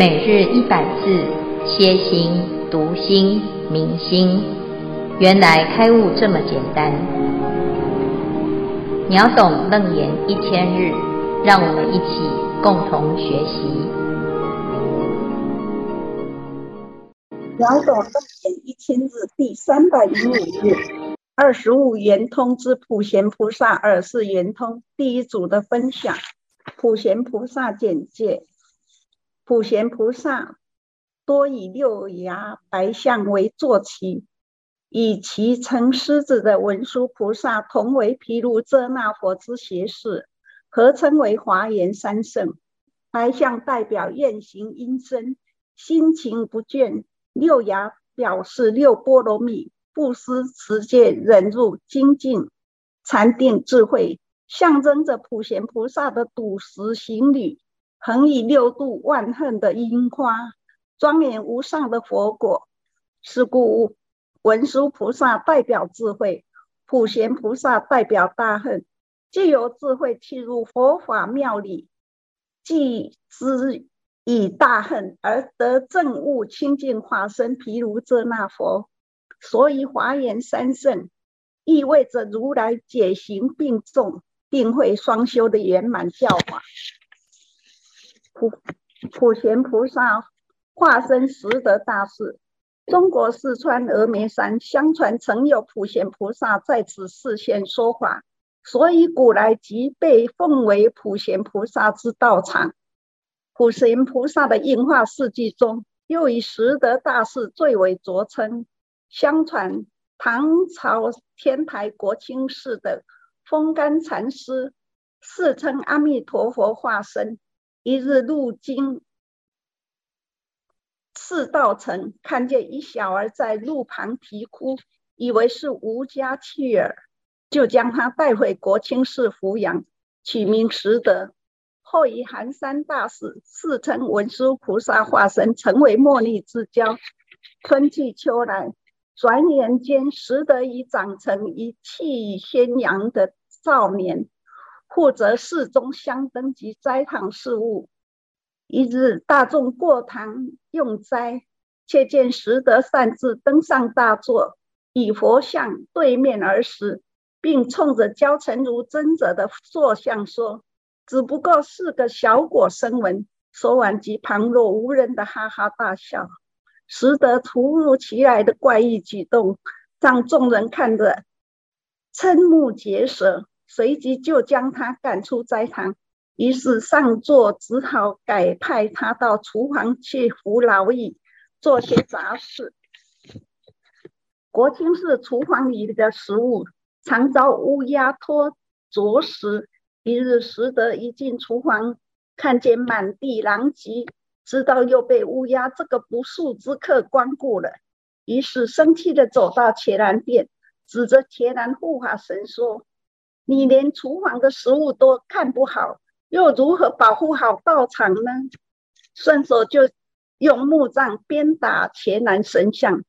每日100字，歇心、读心、明心。原来开悟这么简单。秒懂楞严1000日，让我们一起共同学习。秒懂楞严1000日第315日，25圆通之普贤菩萨24圆通第一组的分享。普贤菩萨简介。普贤菩萨多以六牙白象为坐骑，以其成狮子的文殊菩萨同为毗卢遮那佛之胁侍，合称为华严三圣。白象代表愿行因身，心情不倦；六牙表示六波罗蜜，布施、持戒、忍辱、精进、禅定、智慧，象征着普贤菩萨的笃实行旅，恒以六度万恨的樱花，庄严无上的佛果。是故文殊菩萨代表智慧，普贤菩萨代表大恨，藉由智慧契入佛法妙理，即之以大恨而得正悟，清净化身毗卢遮那佛。所以华严三圣意味着如来解行并重，定慧双修的圆满教法。普贤菩萨化身十德大士。中国四川峨眉山相传曾有普贤菩萨在此示现说法，所以古来即被奉为普贤菩萨之道场。普贤菩萨的应化事迹中，又以十德大士最为着称。相传唐朝天台国清寺的风干禅师世称阿弥陀佛化身，一日路经赤道城，看见一小儿在路旁啼哭，以为是无家弃儿，就将他带回国清寺抚养，取名拾得。后以寒山大士世称文殊菩萨化身，成为莫逆之交。春去秋来，转眼间拾得已长成一气轩扬的少年，负责寺中香灯及斋堂事务。一日大众过堂用斋，却见拾得擅自登上大座，以佛像对面而食，并冲着焦成如尊者的塑像说：“只不过是个小果声闻。”说完即旁若无人的哈哈大笑。拾得突如其来的怪异举动让众人看着瞠目结舌，随即就将他赶出斋堂。于是上座只好改派他到厨房去服劳役，做些杂事。国清寺厨房里的食物常遭乌鸦拖啄食。一日拾得一进厨房，看见满地狼藉，知道又被乌鸦这个不速之客光顾了，于是生气地走到伽蓝殿，指着伽蓝护法神说：“你连厨房的食物都看不好，又如何保护好道场呢？”顺手就用木杖鞭打伽蓝神像。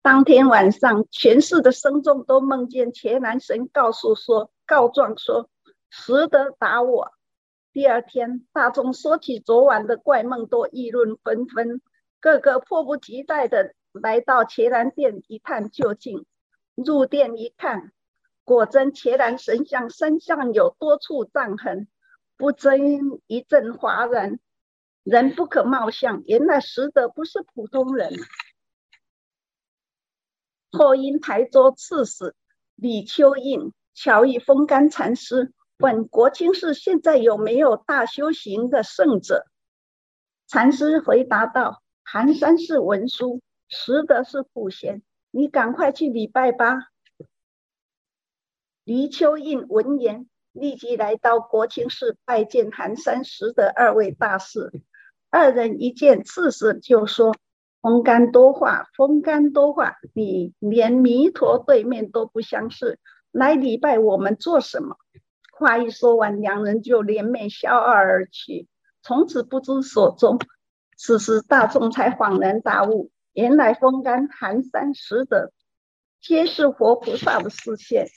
当天晚上，全寺的僧众都梦见伽蓝神告状说拾得打我。第二天，大众说起昨晚的怪梦，都议论纷纷，个个迫不及待地来到伽蓝殿一探究竟。入殿一看，果真伽蓝神像身上有多处杖痕，不禁一阵哗然，人不可貌相，原来拾得不是普通人。后因台州刺史李秋印巧遇风干禅师，问国清寺现在有没有大修行的圣者。禅师回答道：“寒山是文殊，拾得是普贤，你赶快去礼拜吧。”黎秋印闻言立即来到国清寺拜见寒山、拾得2位大士。二人一见刺史就说：“风干多话，你连弥陀对面都不相识，来礼拜我们做什么？”话一说完，两人就连袂笑傲而去，从此不知所踪。此时大众才恍然大悟，原来风干、寒山、拾得皆是活菩萨的示现。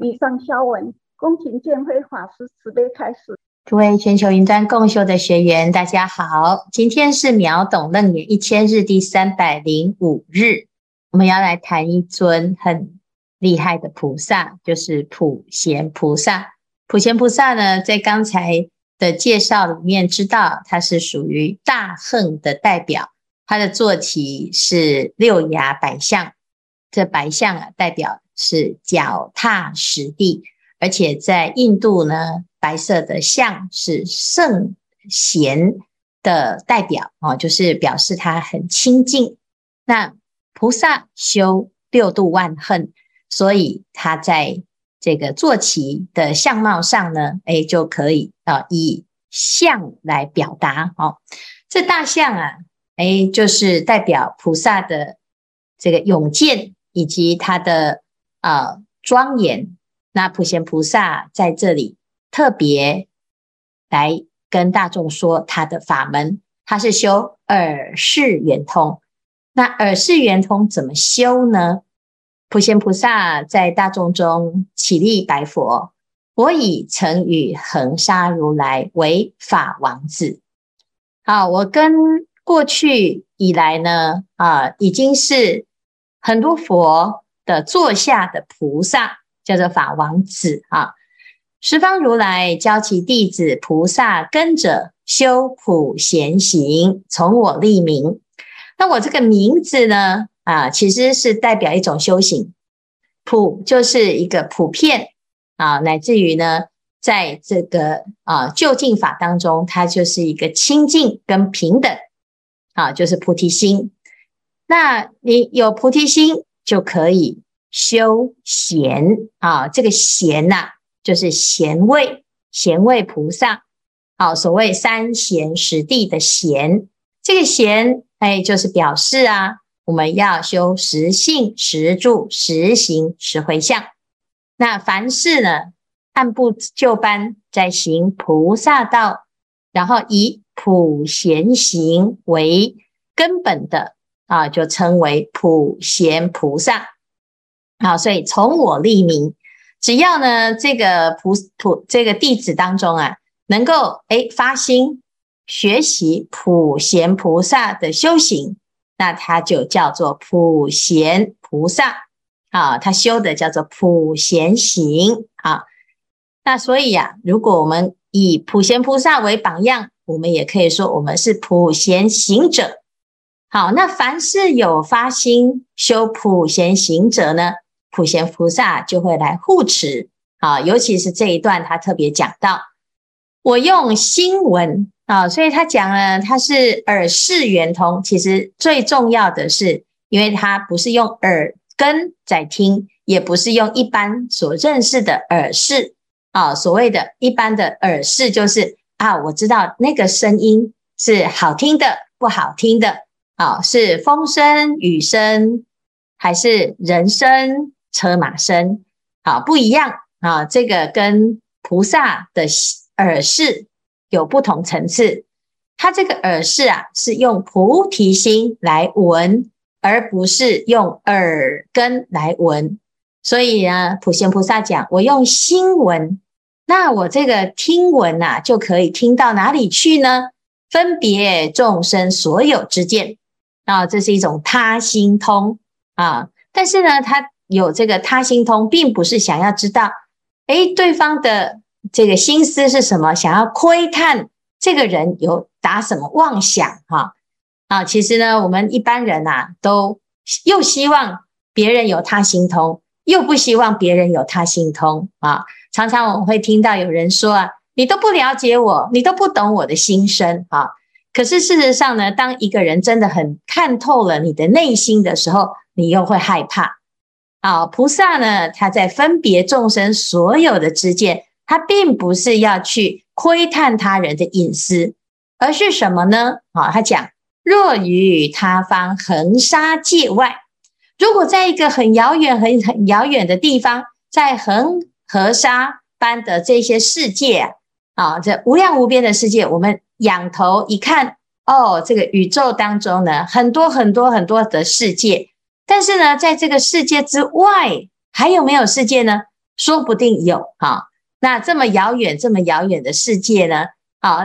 以上消文，恭请建辉法师慈悲开示。诸位全球云端共修的学员，大家好！今天是秒懂楞严1000日第305日，我们要来谈一尊很厉害的菩萨，就是普贤菩萨。普贤菩萨呢，在刚才的介绍里面知道，他是属于大恨的代表，他的坐骑是六牙白象，这白象啊，代表是脚踏实地，而且在印度呢。白色的象是圣贤的代表，就是表示他很清净。那菩萨修六度万恨，所以他在这个坐骑的相貌上呢，就可以以象来表达。这大象啊，就是代表菩萨的这个勇健以及他的庄严。那普贤菩萨在这里特别来跟大众说他的法门，他是修耳识圆通。那耳识圆通怎么修呢？普贤菩萨在大众中起立白佛，我以成语恒沙如来为法王子。好，我跟过去以来呢，已经是很多佛的座下的菩萨，叫做法王子啊。十方如来教其弟子菩萨跟着修普贤行，从我立名。那我这个名字呢，其实是代表一种修行。普就是一个普遍乃至于呢，在这个究竟法当中，它就是一个清净跟平等就是菩提心。那你有菩提心就可以修贤这个贤就是贤位菩萨，所谓三贤十地的贤，这个贤就是表示我们要修实性、实住、实行、实回向。那凡事呢，按部就班在行菩萨道，然后以普贤行为根本的就称为普贤菩萨。好，所以从我立名。只要呢这个弟子当中能够发心学习普贤菩萨的修行，那他就叫做普贤菩萨他修的叫做普贤行那所以如果我们以普贤菩萨为榜样，我们也可以说我们是普贤行者。好，那凡是有发心修普贤行者呢，普贤菩萨就会来护持尤其是这一段他特别讲到我用心闻所以他讲了他是耳识圆通。其实最重要的是，因为他不是用耳根在听，也不是用一般所认识的耳识所谓的一般的耳识就是我知道那个声音是好听的不好听的是风声雨声还是人声车马声不一样这个跟菩萨的耳识有不同层次。他这个耳识是用菩提心来闻，而不是用耳根来闻。所以呢，普贤菩萨讲我用心闻，那我这个听闻就可以听到哪里去呢？分别众生所有之见这是一种他心通但是呢，他有这个他心通，并不是想要知道，对方的这个心思是什么，想要窥探这个人有打什么妄想其实呢，我们一般人都又希望别人有他心通，又不希望别人有他心通常常我们会听到有人说你都不了解我，你都不懂我的心声可是事实上呢，当一个人真的很看透了你的内心的时候，你又会害怕菩萨呢，他在分别众生所有的知见，他并不是要去窥探他人的隐私，而是什么呢他讲若于他方恒沙界外，如果在一个很遥远的地方，在恒河沙般的这些世界这无量无边的世界，我们仰头一看这个宇宙当中呢，很多很多很多的世界，但是呢，在这个世界之外还有没有世界呢？说不定有那这么遥远这么遥远的世界呢，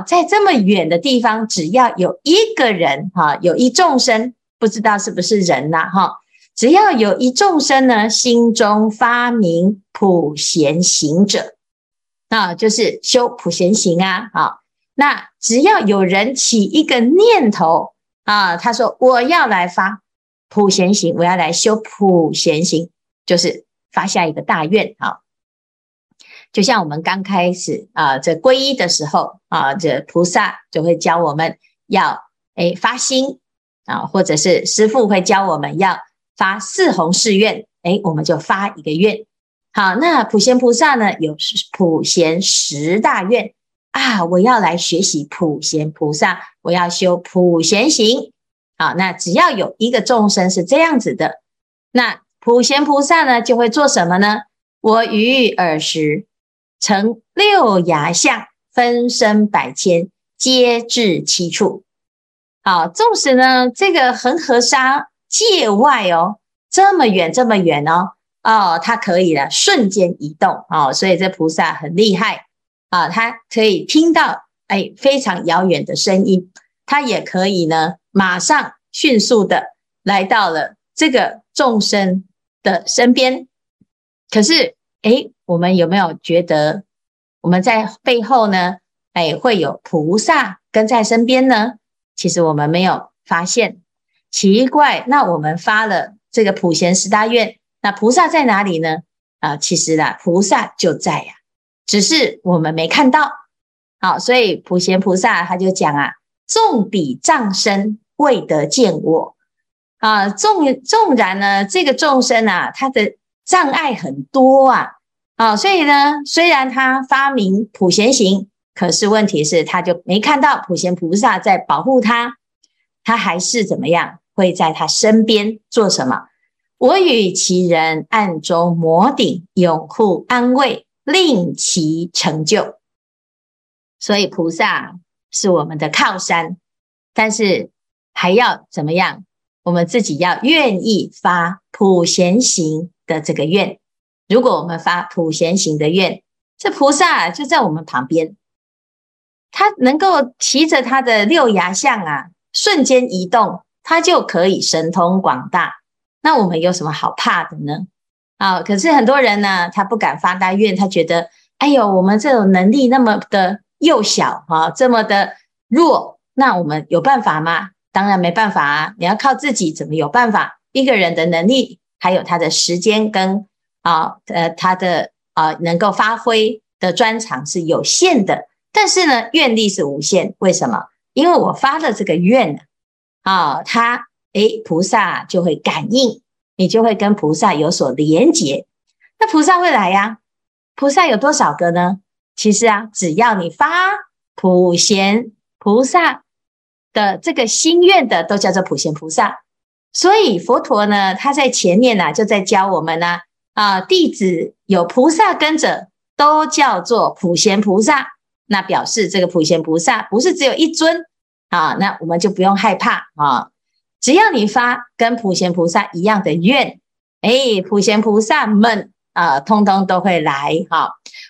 在这么远的地方，只要有一个人有一众生，不知道是不是人啦，只要有一众生呢，心中发明普贤行者，就是修普贤行啊。那只要有人起一个念头他说我要来发普贤行，我要来修普贤行，就是发下一个大愿。就像我们刚开始这皈依的时候这菩萨就会教我们要发心或者是师父会教我们要发四弘誓愿，我们就发一个愿。好，那普贤菩萨呢有普贤十大愿啊，我要来学习普贤菩萨，我要修普贤行。好，那只要有一个众生是这样子的，那普贤菩萨呢就会做什么呢？我于尔时成六牙相，分身百千，皆至其处。好，纵使呢这个恒河沙界外这么远这么远它可以了瞬间移动所以这菩萨很厉害他可以听到非常遥远的声音，他也可以呢马上迅速的来到了这个众生的身边。可是我们有没有觉得我们在背后呢会有菩萨跟在身边呢？其实我们没有发现，奇怪，那我们发了这个普贤十大愿，那菩萨在哪里呢？其实啦，菩萨就在呀，只是我们没看到。好，所以普贤菩萨他就讲纵彼障身，未得见我。纵然呢，这个众生他的障碍很多所以呢，虽然他发明普贤行，可是问题是他就没看到普贤菩萨在保护他，他还是怎么样，会在他身边做什么？我与其人暗中摩顶，拥护安慰，令其成就。所以菩萨是我们的靠山，但是还要怎么样？我们自己要愿意发普贤行的这个愿。如果我们发普贤行的愿，这菩萨就在我们旁边，他能够骑着他的六牙象瞬间移动，他就可以神通广大。那我们有什么好怕的呢？可是很多人呢，他不敢发大愿，他觉得哎呦，我们这种能力那么的幼小这么的弱，那我们有办法吗？当然没办法你要靠自己怎么有办法？一个人的能力还有他的时间跟他的能够发挥的专长是有限的，但是呢愿力是无限。为什么？因为我发了这个愿他菩萨就会感应，你就会跟菩萨有所连结。那菩萨会来菩萨有多少个呢？其实只要你发普贤菩萨的这个心愿的，都叫做普贤菩萨。所以佛陀呢，他在前面就在教我们弟子有菩萨跟着，都叫做普贤菩萨。那表示这个普贤菩萨不是只有一尊那我们就不用害怕只要你发跟普贤菩萨一样的愿，普贤菩萨们通通都会来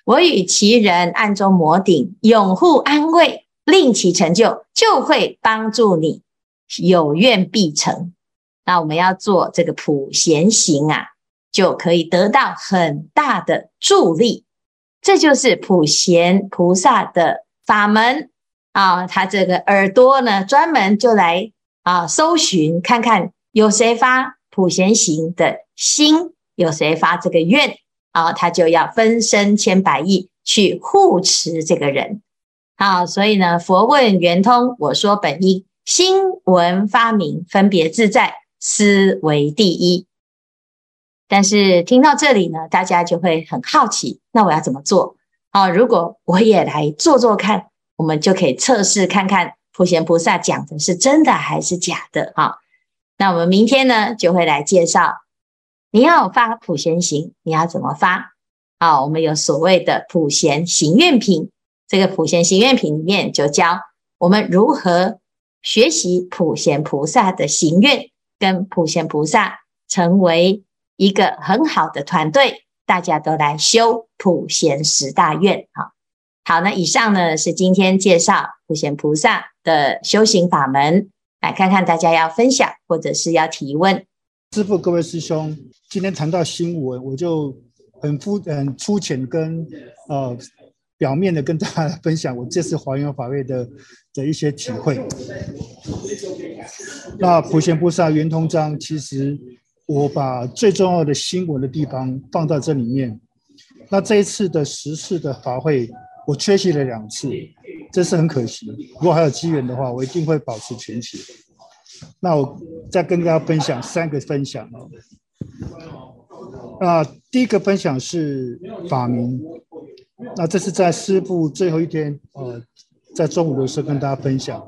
我与其人暗中摩顶，拥护安慰，令其成就，就会帮助你，有愿必成。那我们要做这个普贤行就可以得到很大的助力。这就是普贤菩萨的法门他这个耳朵呢，专门就来搜寻看看有谁发普贤行的心，有谁发这个愿他就要分身千百亿去护持这个人。所以呢，佛问圆通，我说本一，心闻发明，分别自在，思为第一。但是听到这里呢，大家就会很好奇，那我要怎么做？如果我也来做做看，我们就可以测试看看普贤菩萨讲的是真的还是假的那我们明天呢，就会来介绍你要发普贤行，你要怎么发我们有所谓的普贤行愿品，这个普贤行愿品里面就教我们如何学习普贤菩萨的行愿，跟普贤菩萨成为一个很好的团队，大家都来修普贤十大愿。好，那以上呢是今天介绍普贤菩萨的修行法门，来看看大家要分享或者是要提问。师父，各位师兄，今天谈到新闻，我就很粗浅跟表面的跟大家分享我这次华严法会 的一些体会。那普贤菩萨圆通章，其实我把最重要的新闻的地方放到这里面。那这一次的十次的法会我缺席了2次，这是很可惜，如果还有机缘的话我一定会保持全席。那我再跟大家分享3个分享。那第一个分享是法名，那这是在师父最后一天在中午的时候跟大家分享。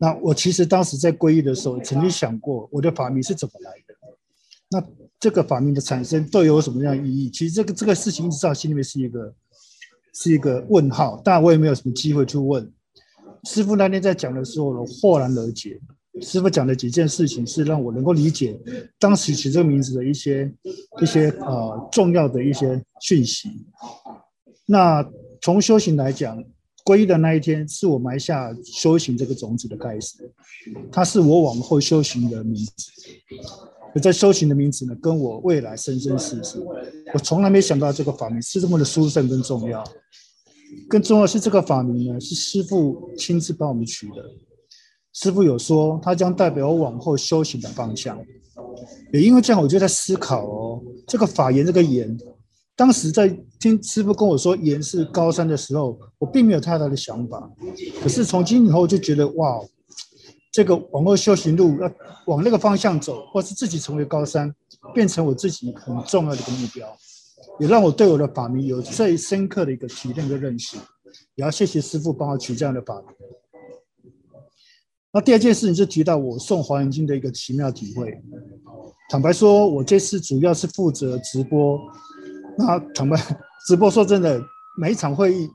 那我其实当时在皈依的时候曾经想过我的法名是怎么来的，那这个法名的产生都有什么样的意义，其实这个事情一直到心里面是一个问号，但我也没有什么机会去问。师父那天在讲的时候我豁然而解，师父讲的几件事情是让我能够理解当时取这个名字的一些重要的一些讯息。那从修行来讲，皈依的那一天是我埋下修行这个种子的开始，它是我往后修行的名字。而在修行的名字呢，跟我未来生生世世，我从来没想到这个法名是这么的殊胜跟重要。更重要是这个法名呢，是师父亲自帮我们取的。师父有说，他将代表我往后修行的方向。也因为这样，我就在思考这个法言这个言。当时在听师父跟我说言是高山的时候，我并没有太大的想法，可是从今以后就觉得哇，这个往后修行路要往那个方向走，或是自己成为高山，变成我自己很重要的一个目标，也让我对我的法名有最深刻的一个体验跟认识，也要谢谢师父帮我取这样的法名。那第二件事情就提到我诵华严经的一个奇妙体会。坦白说，我这次主要是负责直播，那坦白直播说真的，每一场会议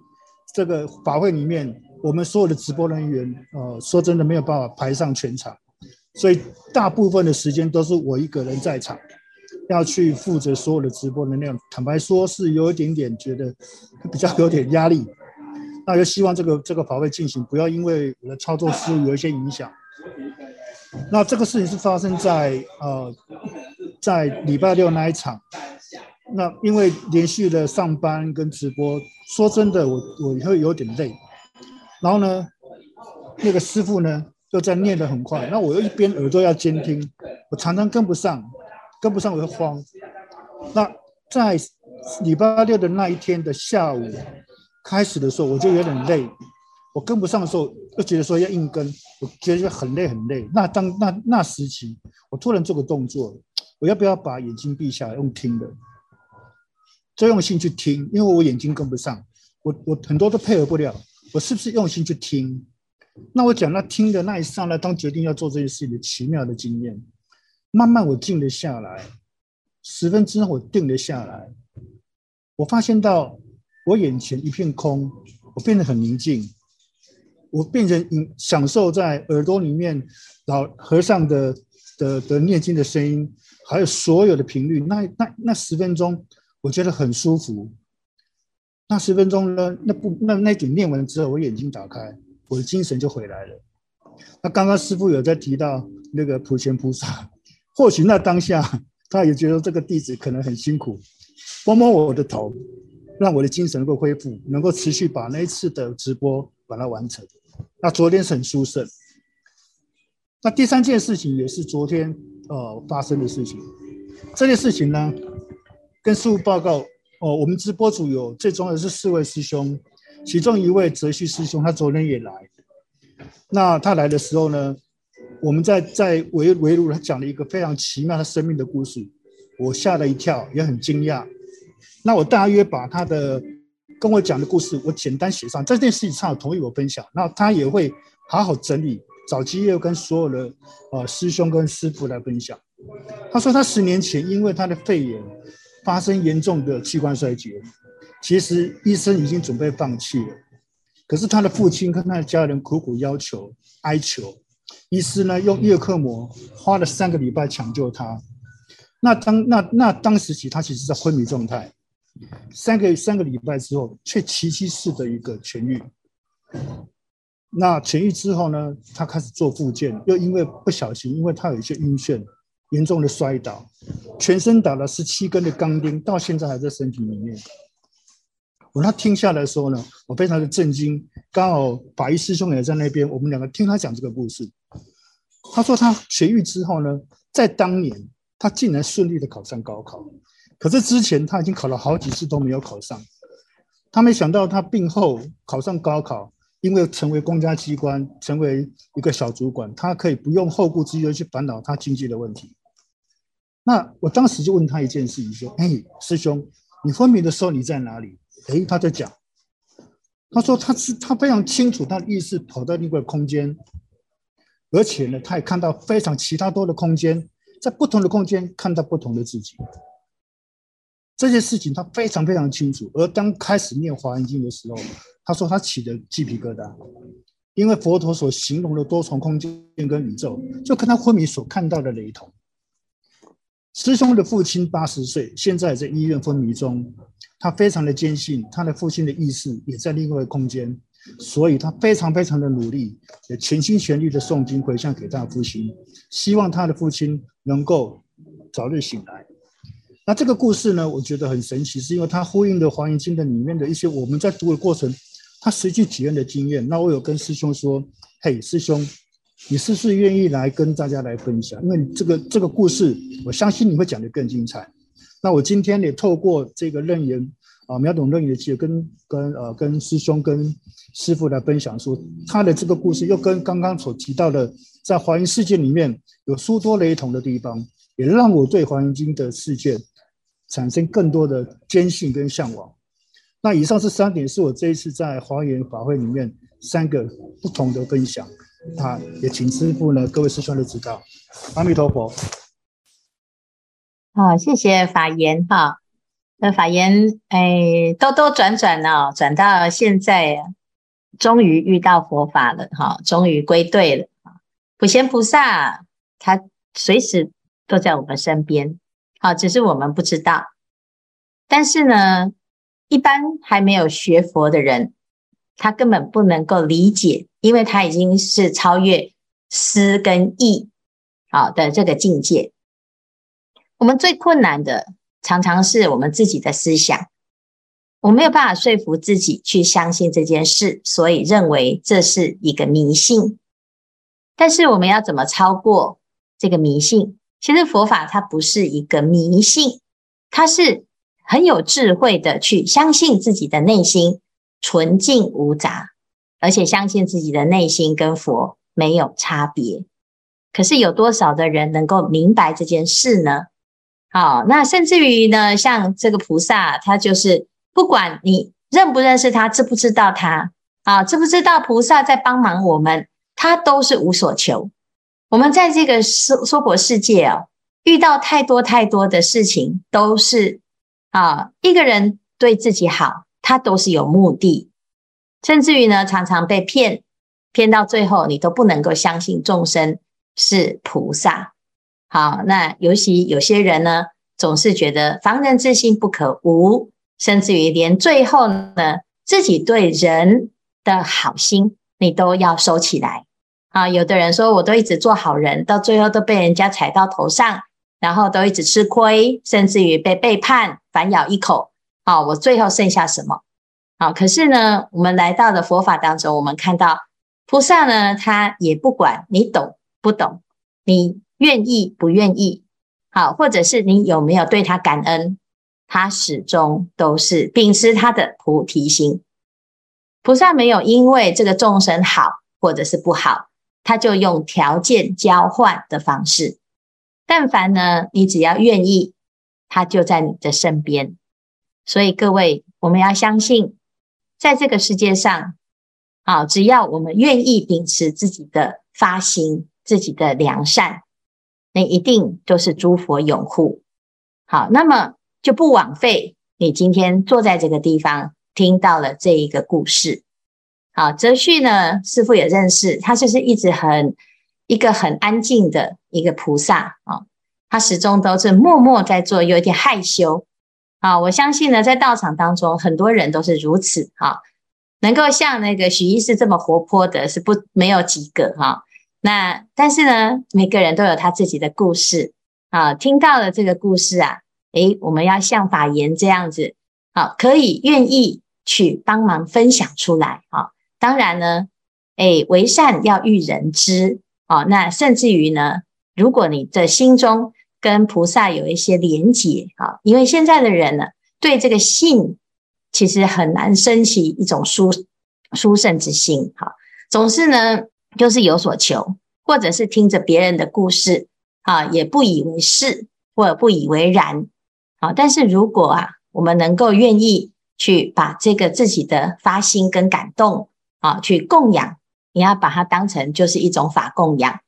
这个法会里面，我们所有的直播人员说真的没有办法排上全场，所以大部分的时间都是我一个人在场，要去负责所有的直播的内容。坦白说是有一点点觉得比较有点压力，那就希望这个法会进行不要因为我的操作失误有一些影响。那这个事情是发生在礼拜6那一场。那因为连续的上班跟直播，说真的我会有点累，然后呢那个师父呢又在念得很快，那我又一边耳朵要监听，我常常跟不上我会慌。那在礼拜6的那一天的下午开始的时候我就有点累，我跟不上的时候又觉得说要硬跟，我觉得很累。那时期我突然做个动作，我要不要把眼睛闭下来用听的，就用心去听，因为我眼睛跟不上，我很多都配合不了，我是不是用心去听？那我讲那听的那一刹那，当决定要做这件事的奇妙的经验，慢慢我静了下来，10分钟我定了下来，我发现到我眼前一片空，我变得很宁静，我变成享受在耳朵里面老和尚的念经的声音，还有所有的频率。那10分钟。我觉得很舒服。那10分钟呢，那点念完之后，我眼睛打开，我的精神就回来了。那刚刚师父有在提到那个普贤菩萨，或许那当下他也觉得这个弟子可能很辛苦，摸摸我的头，让我的精神能够恢复，能够持续把那一次的直播把它完成。那昨天是很殊胜。那第3件事情也是昨天发生的事情。这件事情呢，跟师父报告我们直播组有最重要的是4位师兄，其中一位哲旭师兄他昨天也来。那他来的时候呢，我们在围炉，他讲了一个非常奇妙的生命的故事，我吓了一跳，也很惊讶。那我大约把他的跟我讲的故事我简单写上，这件事情他有同意我分享，那他也会好好整理，找机会跟所有的师兄跟师父来分享。他说他10年前因为他的肺炎发生严重的器官衰竭，其实医生已经准备放弃了，可是他的父亲跟他的家人苦苦哀求，医师呢用叶克膜花了3个礼拜抢救他。那当时起他其实是昏迷状态，三个礼拜之后，却奇迹式的一个痊愈。那痊愈之后呢，他开始做复健，又因为不小心，因为他有一些晕眩，严重的摔倒，全身打了17根的钢钉，到现在还在身体里面。我他听下来的时候呢，我非常的震惊。刚好法医师兄也在那边，我们两个听他讲这个故事。他说他痊愈之后呢，在当年他竟然顺利的考上高考，可是之前他已经考了好几次都没有考上。他没想到他病后考上高考，因为成为公家机关，成为一个小主管，他可以不用后顾之忧去烦恼他经济的问题。那我当时就问他一件事情，说：“哎，师兄，你昏迷的时候你在哪里？”哎，他在讲，他说他非常清楚，他的意识跑到另外空间，而且呢，他也看到非常多的空间，在不同的空间看到不同的自己。这些事情他非常清楚。而当开始念华严经的时候，他说他起的鸡皮疙瘩，因为佛陀所形容的多重空间跟宇宙，就跟他昏迷所看到的雷同。师兄的父亲80岁，现在在医院昏迷中。他非常的坚信他的父亲的意识也在另外一个空间，所以他非常的努力，也全心全力的诵经回向给他的父亲，希望他的父亲能够早日醒来。那这个故事呢，我觉得很神奇，是因为它呼应了《华严经》的里面的一些我们在读的过程，他实际体验的经验。那我有跟师兄说：“嘿，师兄，你是不是愿意来跟大家来分享？因为这个故事，我相信你会讲得更精彩。”那我今天也透过这个楞严啊，秒懂楞严的机会，跟师兄、跟师父来分享说，他的这个故事又跟刚刚所提到的在华严世界里面有诸多雷同的地方，也让我对华严经的世界产生更多的坚信跟向往。那以上是3点，是我这一次在华严法会里面3个不同的分享啊，也请师父呢，各位师兄的指导。阿弥陀佛。好，谢谢法言哈。那法言兜转哦，转到现在终于遇到佛法了哈，终于归队了。普贤菩萨他随时都在我们身边，好，只是我们不知道。但是呢，一般还没有学佛的人，他根本不能够理解，因为他已经是超越思跟意好的这个境界。我们最困难的常常是我们自己的思想，我没有办法说服自己去相信这件事，所以认为这是一个迷信。但是我们要怎么超过这个迷信？其实佛法它不是一个迷信，它是很有智慧的去相信自己的内心纯净无杂，而且相信自己的内心跟佛没有差别。可是有多少的人能够明白这件事呢？好，那甚至于呢，像这个菩萨，他就是不管你认不认识他，知不知道他啊，知不知道菩萨在帮忙我们，他都是无所求。我们在这个娑婆世界哦，遇到太多的事情，都是啊，一个人对自己好，他都是有目的，甚至于呢，常常被骗到最后，你都不能够相信众生是菩萨。好，那尤其有些人呢，总是觉得防人之心不可无，甚至于连最后呢，自己对人的好心你都要收起来啊。有的人说我都一直做好人，到最后都被人家踩到头上，然后都一直吃亏，甚至于被背叛，反咬一口啊，我最后剩下什么？好，可是呢，我们来到了佛法当中，我们看到菩萨呢，他也不管你懂不懂，你愿意不愿意，好，或者是你有没有对他感恩，他始终都是秉持他的菩提心。菩萨没有因为这个众生好或者是不好，他就用条件交换的方式。但凡呢，你只要愿意，他就在你的身边。所以各位，我们要相信，在这个世界上，好，只要我们愿意秉持自己的发心，自己的良善，你一定就是诸佛拥护。好，那么就不枉费你今天坐在这个地方听到了这一个故事。好，哲旭呢，师父也认识他，就是一直一个很安静的一个菩萨啊，他始终都是默默在做，有点害羞啊，我相信呢，在道场当中，很多人都是如此啊，能够像那个许医师这么活泼的，是没有几个哈、啊。那但是呢，每个人都有他自己的故事啊。听到了这个故事啊，我们要像法言这样子，好、啊，可以愿意去帮忙分享出来啊。当然呢，为善要欲人知啊。那甚至于呢，如果你的心中跟菩萨有一些连结啊，因为现在的人呢，对这个性其实很难升起一种殊胜之心啊，总是呢就是有所求，或者是听着别人的故事啊，也不以为是或者不以为然啊。但是如果啊，我们能够愿意去把这个自己的发心跟感动啊，去供养，你要把它当成就是一种法供养。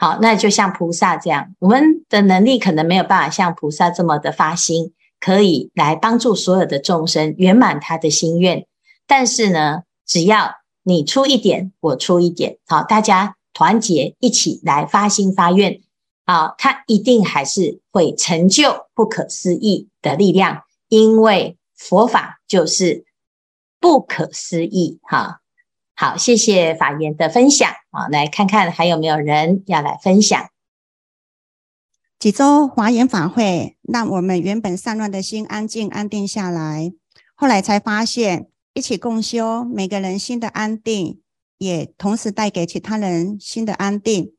好，那就像菩萨这样，我们的能力可能没有办法像菩萨这么的发心，可以来帮助所有的众生圆满他的心愿。但是呢，只要你出一点，我出一点，好，大家团结一起来发心发愿，好，他一定还是会成就不可思议的力量，因为佛法就是不可思议哈。好，谢谢法言的分享啊，来看看还有没有人要来分享。几周华严法会让我们原本散乱的心安定下来，后来才发现一起共修，每个人心的安定也同时带给其他人心的安定。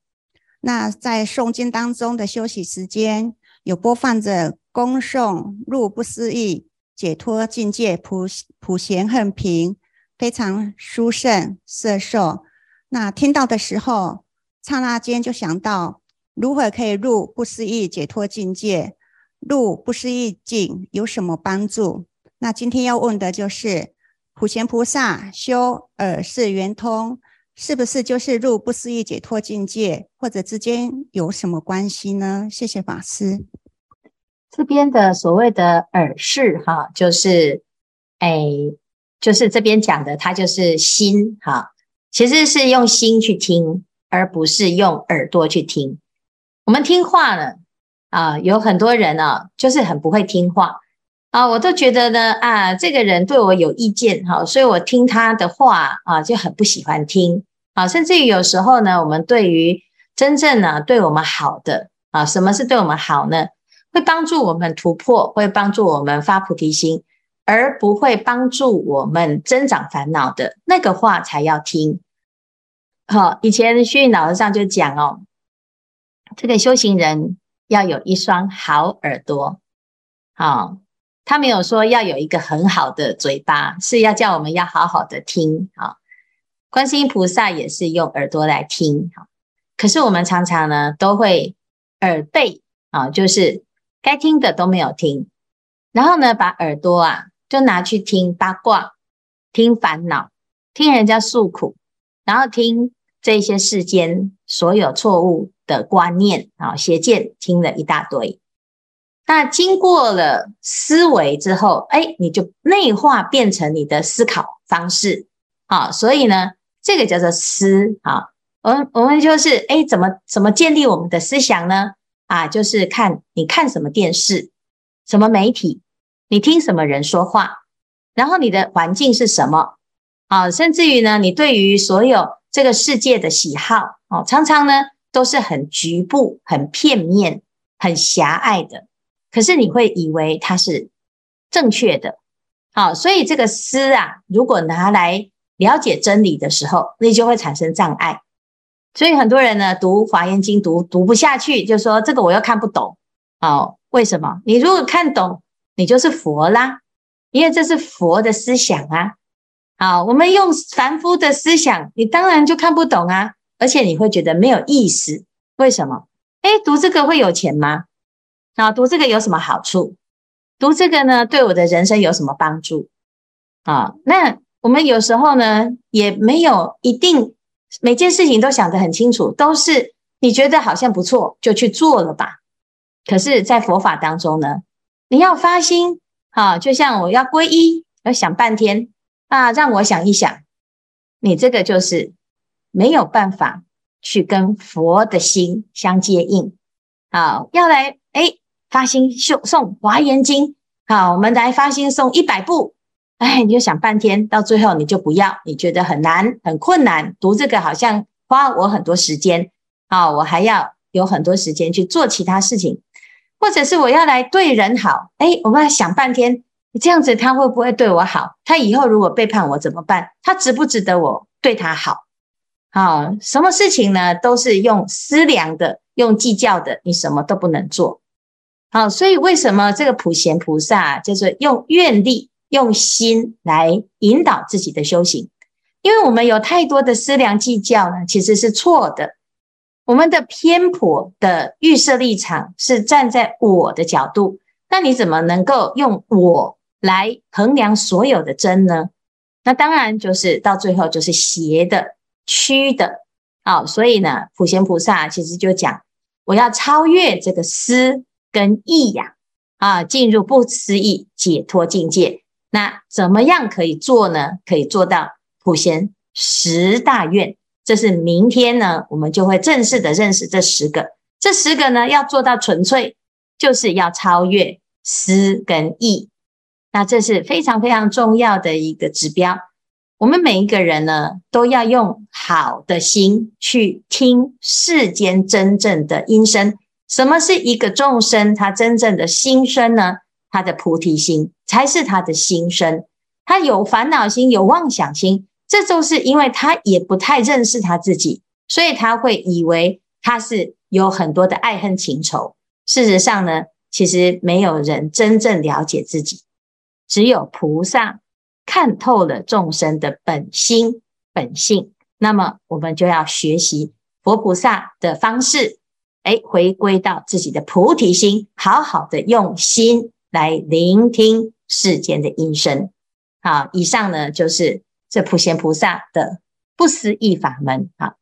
那在诵经当中的休息时间，有播放着恭诵入不思议解脱境界普贤横平，非常殊胜摄受。那听到的时候，刹那间就想到如何可以入不思议解脱境界，入不思议境有什么帮助？那今天要问的就是普贤菩萨修耳识圆通，是不是就是入不思议解脱境界，或者之间有什么关系呢？谢谢法师。这边的所谓的耳识哈，就是就是这边讲的，它就是心哈，其实是用心去听，而不是用耳朵去听。我们听话呢，啊，有很多人啊，就是很不会听话啊，我都觉得呢啊，这个人对我有意见哈，所以我听他的话啊，就很不喜欢听啊，甚至于有时候呢，我们对于真正呢对我们好的啊，什么是对我们好呢？会帮助我们突破，会帮助我们发菩提心，而不会帮助我们增长烦恼的那个话才要听。好，以前虚云老师上就讲哦，这个修行人要有一双好耳朵。好，他没有说要有一个很好的嘴巴，是要叫我们要好好的听。好，观世音菩萨也是用耳朵来听。好，可是我们常常呢都会耳背啊，就是该听的都没有听，然后呢把耳朵啊就拿去听八卦，听烦恼，听人家诉苦，然后听这些世间所有错误的观念啊邪见，听了一大堆。那经过了思维之后，你就内化变成你的思考方式啊，所以呢这个叫做思啊。我们就是怎么建立我们的思想呢？啊，就是你看什么电视，什么媒体，你听什么人说话，然后你的环境是什么啊，甚至于呢你对于所有这个世界的喜好啊，常常呢都是很局部，很片面，很狭隘的，可是你会以为它是正确的啊，所以这个思啊，如果拿来了解真理的时候，你就会产生障碍。所以很多人呢读华严经读不下去，就说这个我又看不懂哦。为什么？你如果看懂，你就是佛啦，因为这是佛的思想啊。好，我们用凡夫的思想，你当然就看不懂啊，而且你会觉得没有意思。为什么？读这个会有钱吗？啊，读这个有什么好处？读这个呢，对我的人生有什么帮助？啊，那我们有时候呢，也没有一定每件事情都想得很清楚，都是你觉得好像不错，就去做了吧。可是在佛法当中呢，你要发心啊，就像我要皈依，要想半天啊，让我想一想，你这个就是没有办法去跟佛的心相接应啊。要来发心诵华严经好，我们来发心诵100部，哎，你就想半天，到最后你就不要，你觉得很难、很困难，读这个好像花我很多时间，好，我还要有很多时间去做其他事情，或者是我要来对人好，哎，我们要想半天，这样子他会不会对我好？他以后如果背叛我怎么办？他值不值得我对他好？好，什么事情呢？都是用思量的，用计较的，你什么都不能做。好，所以为什么这个普贤菩萨就是用愿力、用心来引导自己的修行？因为我们有太多的思量计较呢，其实是错的。我们的偏颇的预设立场是站在我的角度，那你怎么能够用我来衡量所有的真呢？那当然就是到最后就是邪的、虚的。好，所以呢，普贤菩萨其实就讲，我要超越这个思跟意呀，进入不思议解脱境界。那怎么样可以做呢？可以做到普贤10大愿。这是明天呢，我们就会正式的认识这10个。这10个呢，要做到纯粹，就是要超越思跟意。那这是非常非常重要的一个指标。我们每一个人呢，都要用好的心去听世间真正的音声。什么是一个众生他真正的心声呢？他的菩提心才是他的心声。他有烦恼心，有妄想心，这就是因为他也不太认识他自己，所以他会以为他是有很多的爱恨情仇。事实上呢，其实没有人真正了解自己，只有菩萨看透了众生的本心本性。那么我们就要学习佛菩萨的方式，回归到自己的菩提心，好好的用心来聆听世间的音声。好，以上呢就是这普贤菩萨的不思议法门。好，